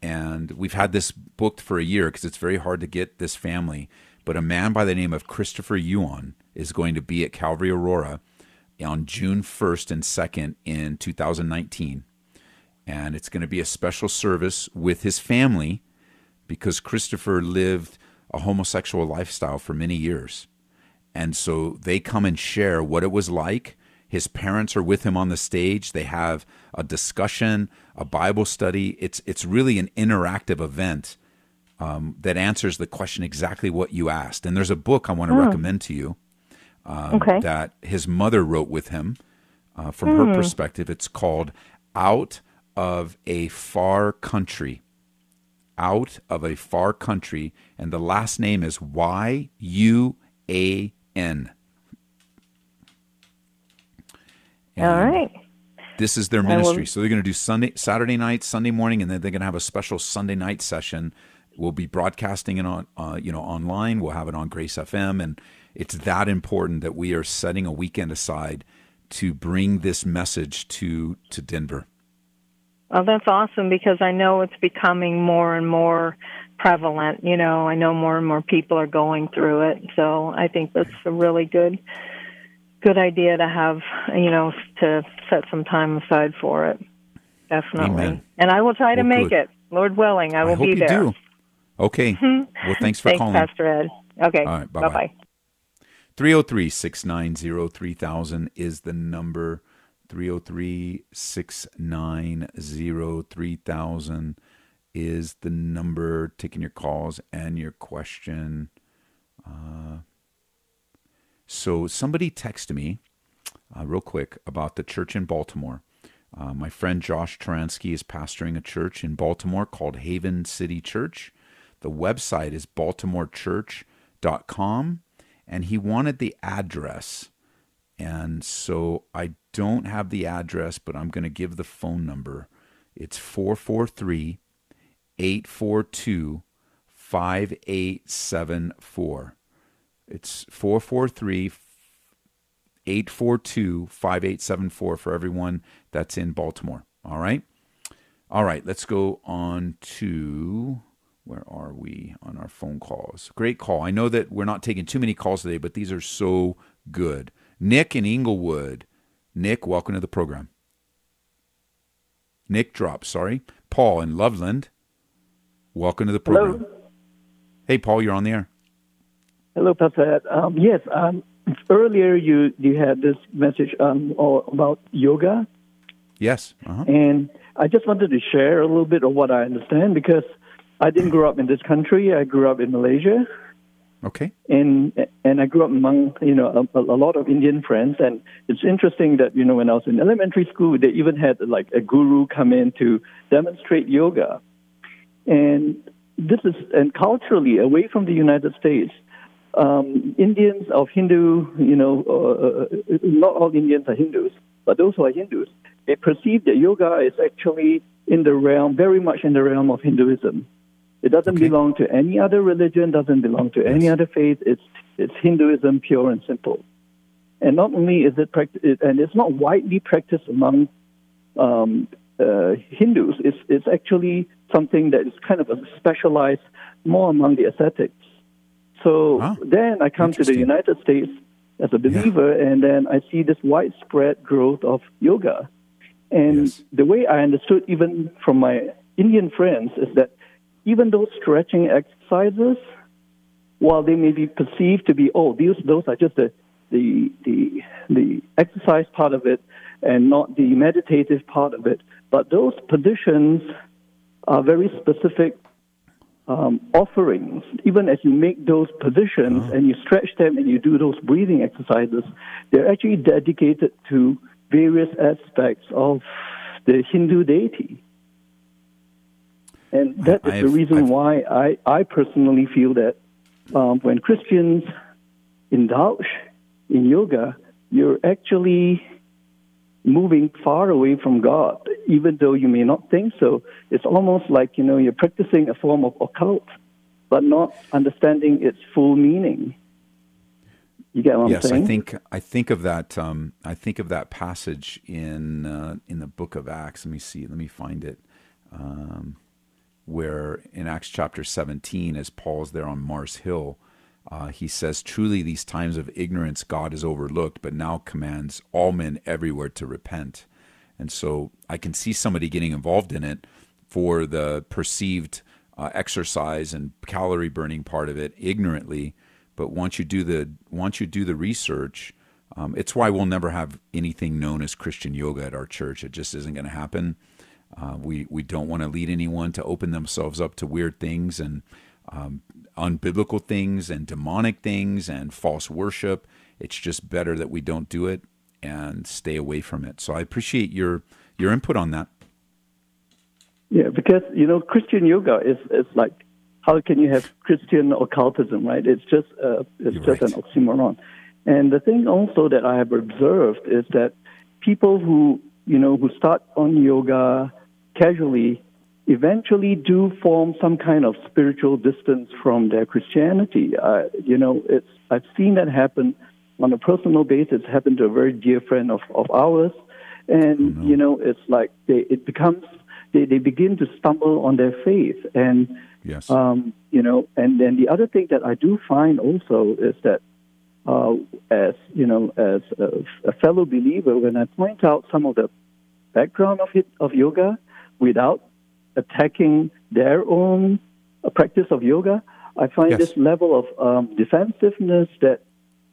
And we've had this booked for a year because it's very hard to get this family. But a man by the name of Christopher Yuan is going to be at Calvary Aurora on June first and second in two thousand nineteen. And it's going to be a special service with his family, because Christopher lived a homosexual lifestyle for many years. And so they come and share what it was like. His parents are with him on the stage. They have a discussion, a Bible study. It's it's really an interactive event um, that answers the question exactly what you asked. And there's a book I want to oh. recommend to you um, okay. that his mother wrote with him uh, from mm. her perspective. It's called Out of a Far Country. Out of a Far Country. And the last name is Y U A N. And all right. This is their ministry. So they're going to do Sunday, Saturday night, Sunday morning, and then they're going to have a special Sunday night session. We'll be broadcasting it on, uh, you know, online. We'll have it on Grace F M, and it's that important that we are setting a weekend aside to bring this message to to Denver. Well, that's awesome, because I know it's becoming more and more prevalent. You know, I know more and more people are going through it. So I think that's a really good. Good idea to have, you know, to set some time aside for it. Definitely. Amen. And I will try to well, make good. it. Lord willing, I will I hope be there. You do. Okay. Well, thanks for thanks, calling. Thanks, Pastor Ed. Okay. All right. Bye bye. three oh three, six nine zero, three thousand is the number. three oh three, six nine zero, three thousand. is the number taking your calls and your question. Uh, so somebody texted me uh, real quick about the church in Baltimore. Uh, my friend Josh Taransky is pastoring a church in Baltimore called Haven City Church. The website is baltimore church dot com, and he wanted the address. And so I don't have the address, but I'm going to give the phone number. It's four four three, eight four two, five eight seven four. It's four four three, eight four two, five eight seven four for everyone that's in Baltimore. All right? All right, let's go on to... Where are we on our phone calls? Great call. I know that we're not taking too many calls today, but these are so good. Nick in Inglewood. Nick, welcome to the program. Nick dropped, sorry. Paul in Loveland. Welcome to the program. Hello. Hey, Paul, you're on the air. Hello, Pastor. Um, yes, um, earlier you, you had this message um, about yoga. Yes. Uh-huh. And I just wanted to share a little bit of what I understand, because I didn't grow up in this country. I grew up in Malaysia. Okay. And and I grew up among, you know, a, a lot of Indian friends. And it's interesting that, you know, when I was in elementary school, they even had, like, a guru come in to demonstrate yoga. And this is, and culturally, away from the United States, um, Indians of Hindu, you know, uh, not all Indians are Hindus, but those who are Hindus, they perceive that yoga is actually in the realm, very much in the realm of Hinduism. It doesn't okay. belong to any other religion, doesn't belong to yes. any other faith. It's it's Hinduism, pure and simple. And not only is it practiced, and it's not widely practiced among um, uh, Hindus. It's it's actually something that is kind of a specialized more among the ascetics. So huh. then I come to the United States as a believer, yeah. and then I see this widespread growth of yoga. And yes. the way I understood, even from my Indian friends, is that even those stretching exercises, while they may be perceived to be, oh, these, those are just the, the the the exercise part of it and not the meditative part of it, but those positions are very specific um, offerings. Even as you make those positions oh. and you stretch them and you do those breathing exercises, they're actually dedicated to various aspects of the Hindu deity. And that is I've, the reason I've, why I, I personally feel that um, when Christians indulge in yoga, you're actually moving far away from God, even though you may not think so. It's almost like, you know, you're practicing a form of occult, but not understanding its full meaning. You get what yes, I'm saying? Yes, I think I think of that. Um, I think of that passage in uh, in the book of Acts. Let me see. Let me find it. Um, where in Acts chapter seventeen, as Paul's there on Mars Hill, uh, he says, "Truly these times of ignorance God has overlooked, but now commands all men everywhere to repent." And so I can see somebody getting involved in it for the perceived uh, exercise and calorie burning part of it ignorantly. But once you do the once you do the research, um, it's why we'll never have anything known as Christian yoga at our church. It just isn't going to happen. Uh, we, we don't want to lead anyone to open themselves up to weird things and um, unbiblical things and demonic things and false worship. It's just better that we don't do it and stay away from it. So I appreciate your your input on that. Yeah, because, you know, Christian yoga is, is like, how can you have Christian occultism, right? It's just, uh, it's just right. an oxymoron. And the thing also that I have observed is that people who, you know, who start on yoga casually, eventually do form some kind of spiritual distance from their Christianity. Uh, you know, it's I've seen that happen on a personal basis. It's happened to a very dear friend of, of ours. And, mm-hmm. you know, it's like they, it becomes, they, they begin to stumble on their faith. And, yes. um, you know, and then the other thing that I do find also is that, uh, as, you know, as a, a fellow believer, when I point out some of the background of it, of yoga, without attacking their own uh, practice of yoga, I find yes. this level of um, defensiveness that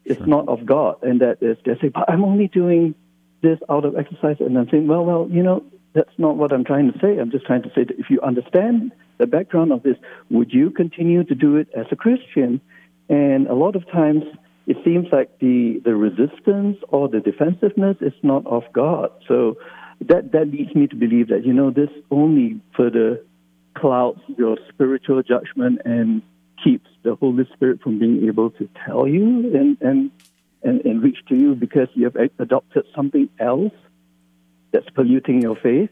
is sure. not of God, and that is they say, "But I'm only doing this out of exercise," and I'm saying, "Well, well, you know, That's not what I'm trying to say. I'm just trying to say that if you understand the background of this, would you continue to do it as a Christian? And a lot of times it seems like the, the resistance or the defensiveness is not of God. So that, that leads me to believe that, you know, this only further clouds your spiritual judgment and keeps the Holy Spirit from being able to tell you and, and, and, and reach to you because you have adopted something else that's polluting your faith.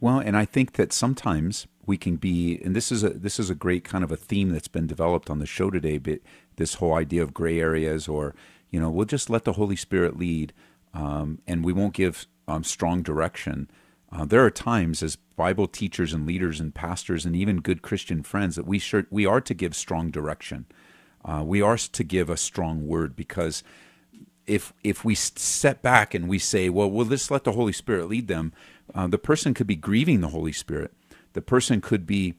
Well, and I think that sometimes we can be, and this is a this is a great kind of a theme that's been developed on the show today, but this whole idea of gray areas, or, you know, we'll just let the Holy Spirit lead, um, and we won't give um, strong direction. Uh, there are times as Bible teachers and leaders and pastors and even good Christian friends that we should, we are to give strong direction. Uh, we are to give a strong word, because if if we step back and we say, well, we'll just let the Holy Spirit lead them, uh, the person could be grieving the Holy Spirit. The person could be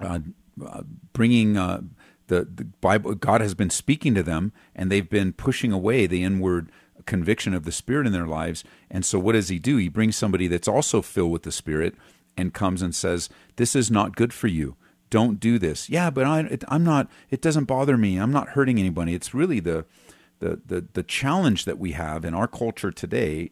uh, uh, bringing uh, the, the Bible. God has been speaking to them, and they've been pushing away the inward conviction of the Spirit in their lives. And so what does he do? He brings somebody that's also filled with the Spirit and comes and says, this is not good for you. Don't do this. Yeah, but I, it, I'm not, it doesn't bother me. I'm not hurting anybody. It's really the The, the the challenge that we have in our culture today,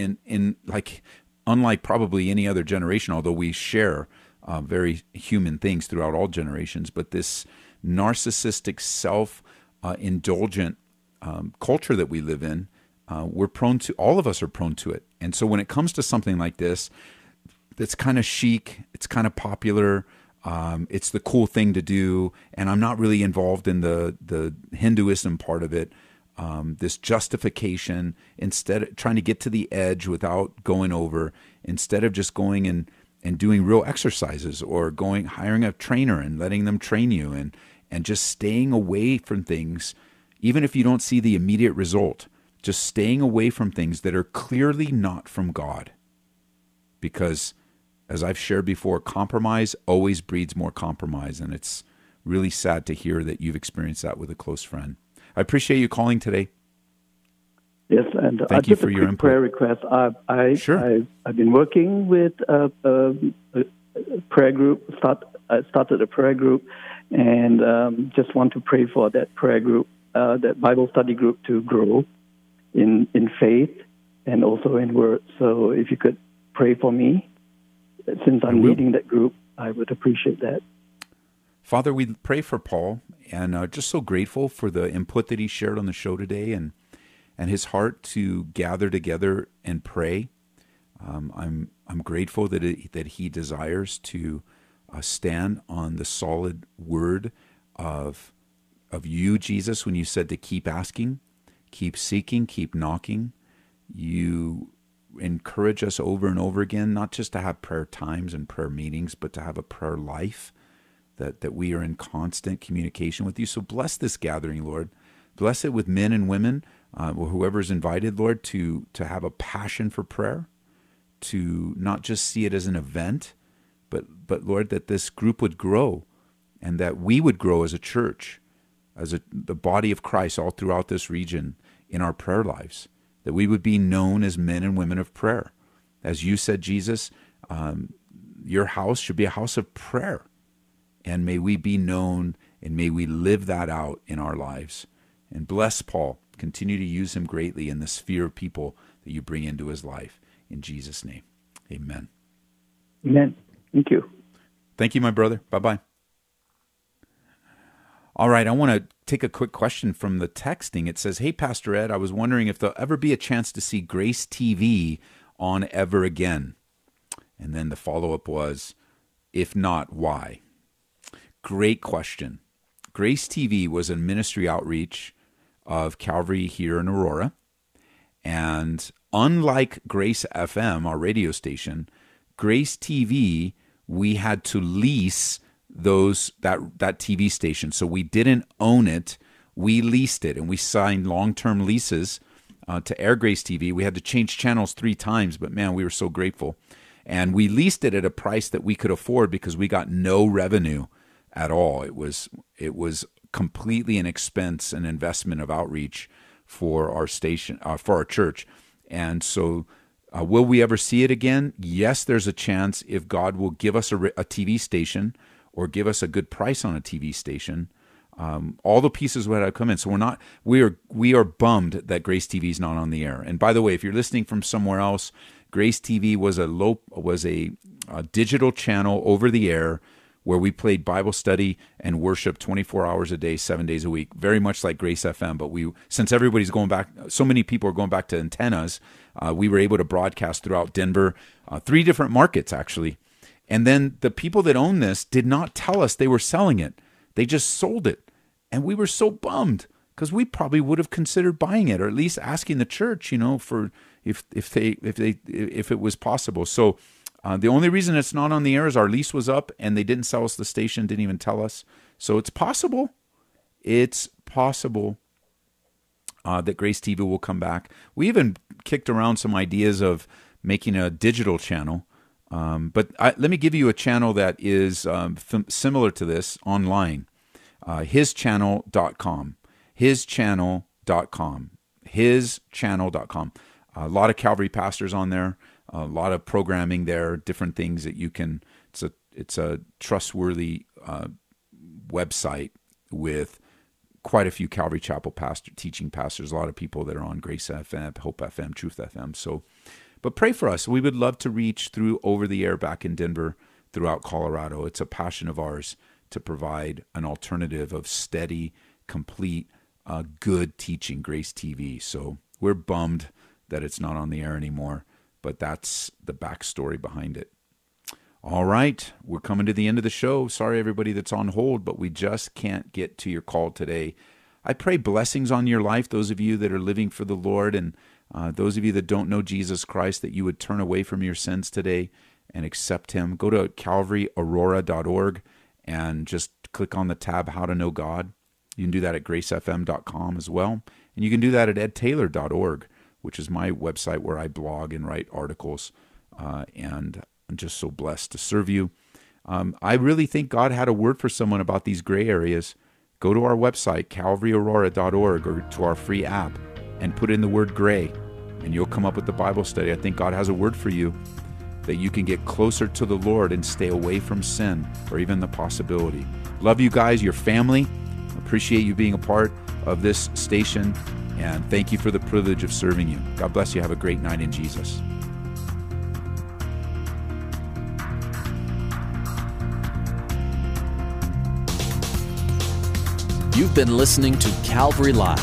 in in like unlike probably any other generation, although we share uh, very human things throughout all generations, but this narcissistic, self uh, indulgent um, culture that we live in, uh, we're prone to. All of us are prone to it, and so when it comes to something like this, that's kind of chic, it's kind of popular. Um, it's the cool thing to do, and I'm not really involved in the, the Hinduism part of it, um, this justification, instead of trying to get to the edge without going over, instead of just going and, and doing real exercises, or going hiring a trainer and letting them train you, and, and just staying away from things, even if you don't see the immediate result, just staying away from things that are clearly not from God. Because, as I've shared before, compromise always breeds more compromise, and it's really sad to hear that you've experienced that with a close friend. I appreciate you calling today. Yes, and thank I you for a your input. Prayer request. I, I, sure. I, I've been working with a, a prayer group. Start, I started a prayer group, and um, just want to pray for that prayer group, uh, that Bible study group, to grow in in faith and also in words. So, if you could pray for me. Since I'm leading that group, I would appreciate that. Father, we pray for Paul, and are just so grateful for the input that he shared on the show today, and and his heart to gather together and pray. Um, I'm I'm grateful that it, that he desires to uh, stand on the solid word of of you, Jesus, when you said to keep asking, keep seeking, keep knocking. You encourage us over and over again, not just to have prayer times and prayer meetings, but to have a prayer life, that, that we are in constant communication with you. So bless this gathering, Lord. Bless it with men and women, uh, or whoever's invited, Lord, to, to have a passion for prayer, to not just see it as an event, but, but Lord, that this group would grow, and that we would grow as a church, as a, the body of Christ all throughout this region in our prayer lives, that we would be known as men and women of prayer. As you said, Jesus, um, your house should be a house of prayer. And may we be known, and may we live that out in our lives. And bless Paul. Continue to use him greatly in the sphere of people that you bring into his life. In Jesus' name, amen. Amen. Thank you. Thank you, my brother. Bye-bye. All right, I want to take a quick question from the texting. It says, hey, Pastor Ed, I was wondering if there'll ever be a chance to see Grace T V on ever again. And then the follow-up was, if not, why? Great question. Grace T V was a ministry outreach of Calvary here in Aurora. And unlike Grace F M, our radio station, Grace T V, we had to lease those that that T V station. So we didn't own it, we leased it, and we signed long-term leases uh, to air Grace T V. We had to change channels three times, but man, we were so grateful. And we leased it at a price that we could afford, because we got no revenue at all. It was it was completely an expense and investment of outreach for our station, uh, for our church. And so Uh, will we ever see it again? Yes, there's a chance if God will give us a, a T V station or give us a good price on a T V station. Um, all the pieces would have come in. So we're not, we are, we are bummed that Grace T V is not on the air. And by the way, if you're listening from somewhere else, Grace T V was a low, was a, a digital channel over the air where we played Bible study and worship twenty-four hours a day, seven days a week, very much like Grace F M. But we, since everybody's going back, so many people are going back to antennas, uh, we were able to broadcast throughout Denver, uh, three different markets actually. And then the people that own this did not tell us they were selling it. They just sold it. And we were so bummed because we probably would have considered buying it or at least asking the church, you know, for if if they if they if it was possible. So uh, the only reason it's not on the air is our lease was up and they didn't sell us the station, didn't even tell us. So it's possible. It's possible uh, that Grace T V will come back. We even kicked around some ideas of making a digital channel. Um, but I, let me give you a channel that is um, f- similar to this online, uh, his channel dot com, his channel dot com, his channel dot com. A lot of Calvary pastors on there, a lot of programming there, different things that you can, it's a, it's a trustworthy uh, website with quite a few Calvary Chapel pastor, teaching pastors, a lot of people that are on Grace F M, Hope F M, Truth F M, so... But pray for us. We would love to reach through over the air back in Denver, throughout Colorado. It's a passion of ours to provide an alternative of steady, complete, uh, good teaching, Grace T V. So we're bummed that it's not on the air anymore, but that's the backstory behind it. All right, we're coming to the end of the show. Sorry, everybody that's on hold, but we just can't get to your call today. I pray blessings on your life, those of you that are living for the Lord, and Uh, those of you that don't know Jesus Christ, that you would turn away from your sins today and accept him. Go to calvary aurora dot org and just click on the tab, How to Know God. You can do that at grace f m dot com as well. And you can do that at ed taylor dot org, which is my website where I blog and write articles. Uh, and I'm just so blessed to serve you. Um, I really think God had a word for someone about these gray areas. Go to our website, calvary aurora dot org, or to our free app and put in the word gray, and you'll come up with the Bible study. I think God has a word for you that you can get closer to the Lord and stay away from sin or even the possibility. Love you guys, your family. Appreciate you being a part of this station, and thank you for the privilege of serving you. God bless you. Have a great night in Jesus. You've been listening to Calvary Live.